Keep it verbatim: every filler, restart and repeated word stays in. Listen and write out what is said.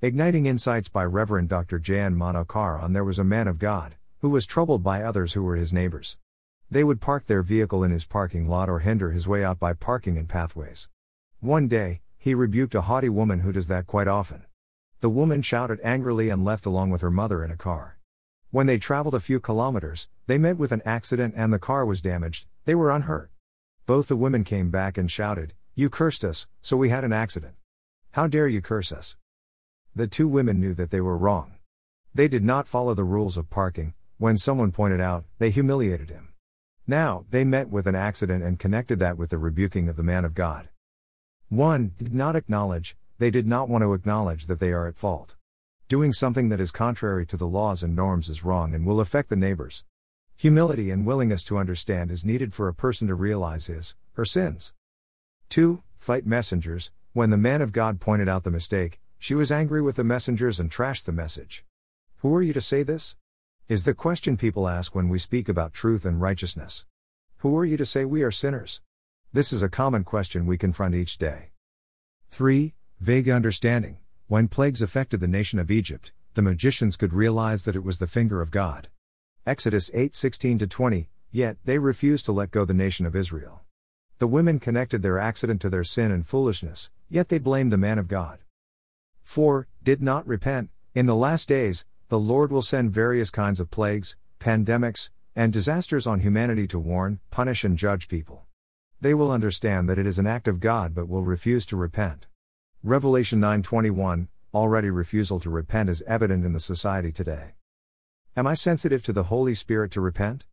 Igniting Insights by Reverend Doctor J N Manokaran. There was a man of God, who was troubled by others who were his neighbors. They would park their vehicle in his parking lot or hinder his way out by parking in pathways. One day, he rebuked a haughty woman who does that quite often. The woman shouted angrily and left along with her mother in a car. When they traveled a few kilometers, they met with an accident and the car was damaged. They were unhurt. Both the women came back and shouted, "You cursed us, so we had an accident. How dare you curse us?" The two women knew that they were wrong. They did not follow the rules of parking. When someone pointed out, they humiliated him. Now, they met with an accident and connected that with the rebuking of the man of God. one Did not acknowledge. They did not want to acknowledge that they are at fault. Doing something that is contrary to the laws and norms is wrong and will affect the neighbors. Humility and willingness to understand is needed for a person to realize his, her sins. two Fight messengers. When the man of God pointed out the mistake, she was angry with the messengers and trashed the message. "Who are you to say this?" is the question people ask when we speak about truth and righteousness. Who are you to say we are sinners? This is a common question we confront each day. three Vague understanding. When plagues affected the nation of Egypt, the magicians could realize that it was the finger of God. Exodus eight sixteen to twenty, yet they refused to let go the nation of Israel. The women connected their accident to their sin and foolishness, yet they blamed the man of God. four Did not repent. In the last days, the Lord will send various kinds of plagues, pandemics, and disasters on humanity to warn, punish, and judge people. They will understand that it is an act of God but will refuse to repent. Revelation nine twenty-one, already refusal to repent is evident in the society today. Am I sensitive to the Holy Spirit to repent?